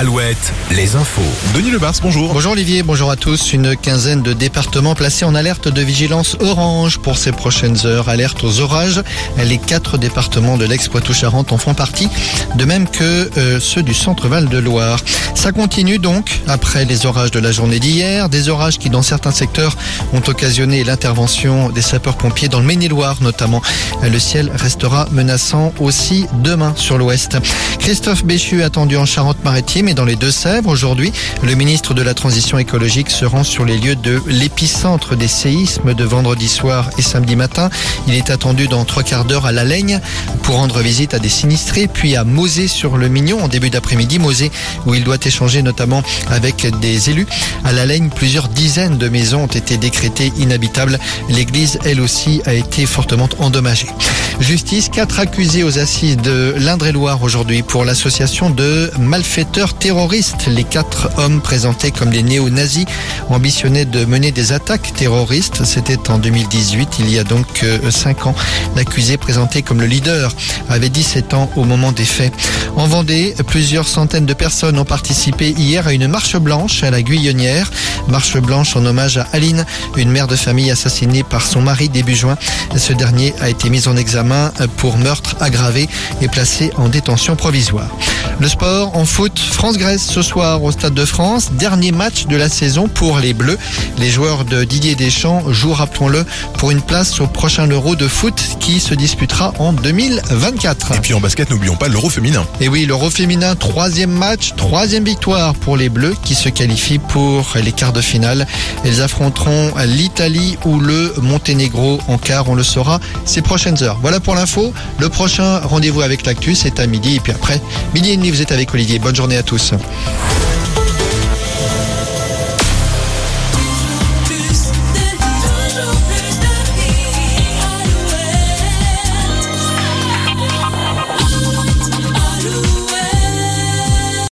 Alouette, les infos. Denis Le Bars, bonjour. Bonjour Olivier, bonjour à tous. Une quinzaine de départements placés en alerte de vigilance orange pour ces prochaines heures. Alerte aux orages. Les 4 départements de l'ex-Poitou-Charentes en font partie, de même que ceux du centre-Val de Loire. Ça continue donc, après les orages de la journée d'hier, des orages qui dans certains secteurs ont occasionné l'intervention des sapeurs-pompiers dans le Maine-et-Loire notamment. Le ciel restera menaçant aussi demain sur l'ouest. Christophe Béchu attendu en Charente-Maritime et dans les Deux-Sèvres aujourd'hui. Le ministre de la Transition écologique se rend sur les lieux de l'épicentre des séismes de vendredi soir et samedi matin. Il est attendu dans 3 quarts d'heure à La Laigne pour rendre visite à des sinistrés, puis à Mauzé-sur-le-Mignon en début d'après-midi. Mauzé où il doit échanger notamment avec des élus. À La Laigne, plusieurs dizaines de maisons ont été décrétées inhabitables. L'église, elle aussi, a été fortement endommagée. Justice, 4 accusés aux assises de l'Indre-et-Loire aujourd'hui pour l'association de malfaiteurs terroristes. Les 4 hommes présentés comme des néo-nazis ambitionnaient de mener des attaques terroristes. C'était en 2018, il y a donc 5 ans. L'accusé présenté comme le leader avait 17 ans au moment des faits. En Vendée, plusieurs centaines de personnes ont participé hier à une marche blanche à la Guyonnière. Marche blanche en hommage à Aline, une mère de famille assassinée par son mari début juin. Ce dernier a été mis en examen pour meurtre aggravé et placé en détention provisoire. Le sport en foot, France-Grèce ce soir au Stade de France. Dernier match de la saison pour les Bleus. Les joueurs de Didier Deschamps jouent, rappelons-le, pour une place au prochain l'Euro de foot qui se disputera en 2024. Et puis en basket, n'oublions pas l'Euro féminin. Et oui, l'Euro féminin, 3e match, 3e victoire pour les Bleus qui se qualifient pour les quarts de finale. Elles affronteront l'Italie ou le Monténégro en quart, on le saura ces prochaines heures. Voilà pour l'info. Le prochain rendez-vous avec l'actu, c'est à midi. Et puis après, midi et demi, vous êtes avec Olivier. Bonne journée à tous.